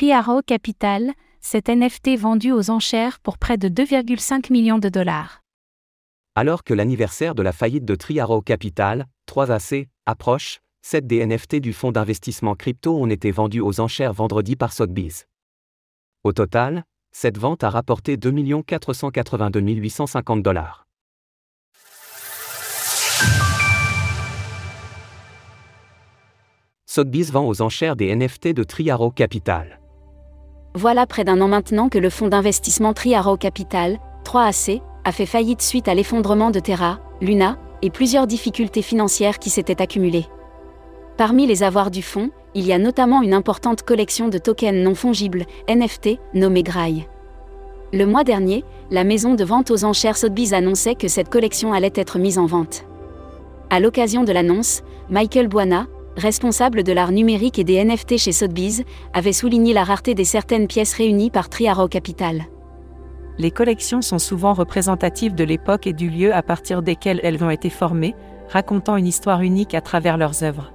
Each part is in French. Three Arrows Capital, cet NFT vendu aux enchères pour près de 2,5 millions de dollars. Alors que l'anniversaire de la faillite de Three Arrows Capital, 3AC, approche, 7 des NFT du fonds d'investissement crypto ont été vendus aux enchères vendredi par Sotheby's. Au total, cette vente a rapporté 2 482 850 dollars. Sotheby's vend aux enchères des NFT de Three Arrows Capital. Voilà près d'un an maintenant que le fonds d'investissement Three Arrows Capital, 3AC, a fait faillite suite à l'effondrement de Terra, Luna, et plusieurs difficultés financières qui s'étaient accumulées. Parmi les avoirs du fonds, il y a notamment une importante collection de tokens non fongibles, NFT, nommés GRI. Le mois dernier, la maison de vente aux enchères Sotheby's annonçait que cette collection allait être mise en vente. À l'occasion de l'annonce, Michael Buana, responsable de l'art numérique et des NFT chez Sotheby's, avait souligné la rareté des certaines pièces réunies par Three Arrows Capital. Les collections sont souvent représentatives de l'époque et du lieu à partir desquels elles ont été formées, racontant une histoire unique à travers leurs œuvres.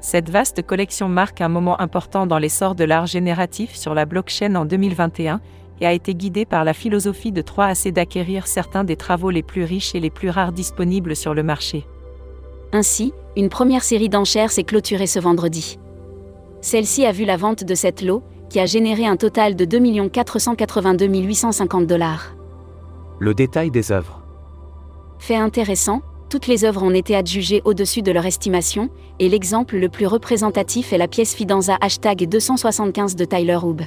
Cette vaste collection marque un moment important dans l'essor de l'art génératif sur la blockchain en 2021 et a été guidée par la philosophie de 3AC d'acquérir certains des travaux les plus riches et les plus rares disponibles sur le marché. Ainsi, une première série d'enchères s'est clôturée ce vendredi. Celle-ci a vu la vente de 7 lots, qui a généré un total de 2 482 850 dollars. Le détail des œuvres. Fait intéressant, toutes les œuvres ont été adjugées au-dessus de leur estimation, et l'exemple le plus représentatif est la pièce Fidanza #275 de Tyler Hoob.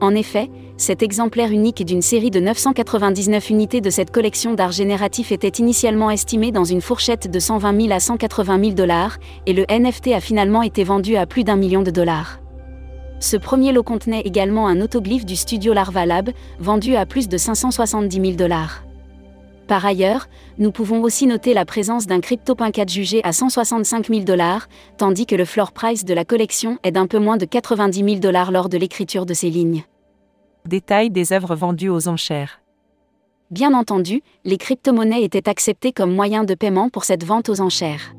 En effet, cet exemplaire unique d'une série de 999 unités de cette collection d'art génératif était initialement estimé dans une fourchette de 120 000 à 180 000 dollars, et le NFT a finalement été vendu à plus d'1 million de dollars. Ce premier lot contenait également un autoglyphe du studio Larva Lab, vendu à plus de 570 000 dollars. Par ailleurs, nous pouvons aussi noter la présence d'un CryptoPunk adjugé à 165 000 dollars, tandis que le floor price de la collection est d'un peu moins de 90 000 dollars lors de l'écriture de ces lignes. Détail des œuvres vendues aux enchères. Bien entendu, les crypto-monnaies étaient acceptées comme moyen de paiement pour cette vente aux enchères.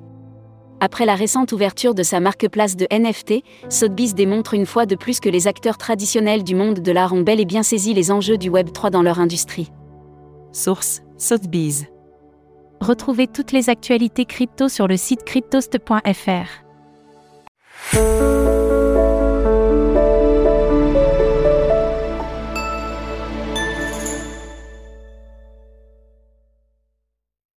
Après la récente ouverture de sa marketplace de NFT, Sotheby's démontre une fois de plus que les acteurs traditionnels du monde de l'art ont bel et bien saisi les enjeux du Web3 dans leur industrie. Source: Sotheby's. Retrouvez toutes les actualités crypto sur le site cryptoast.fr.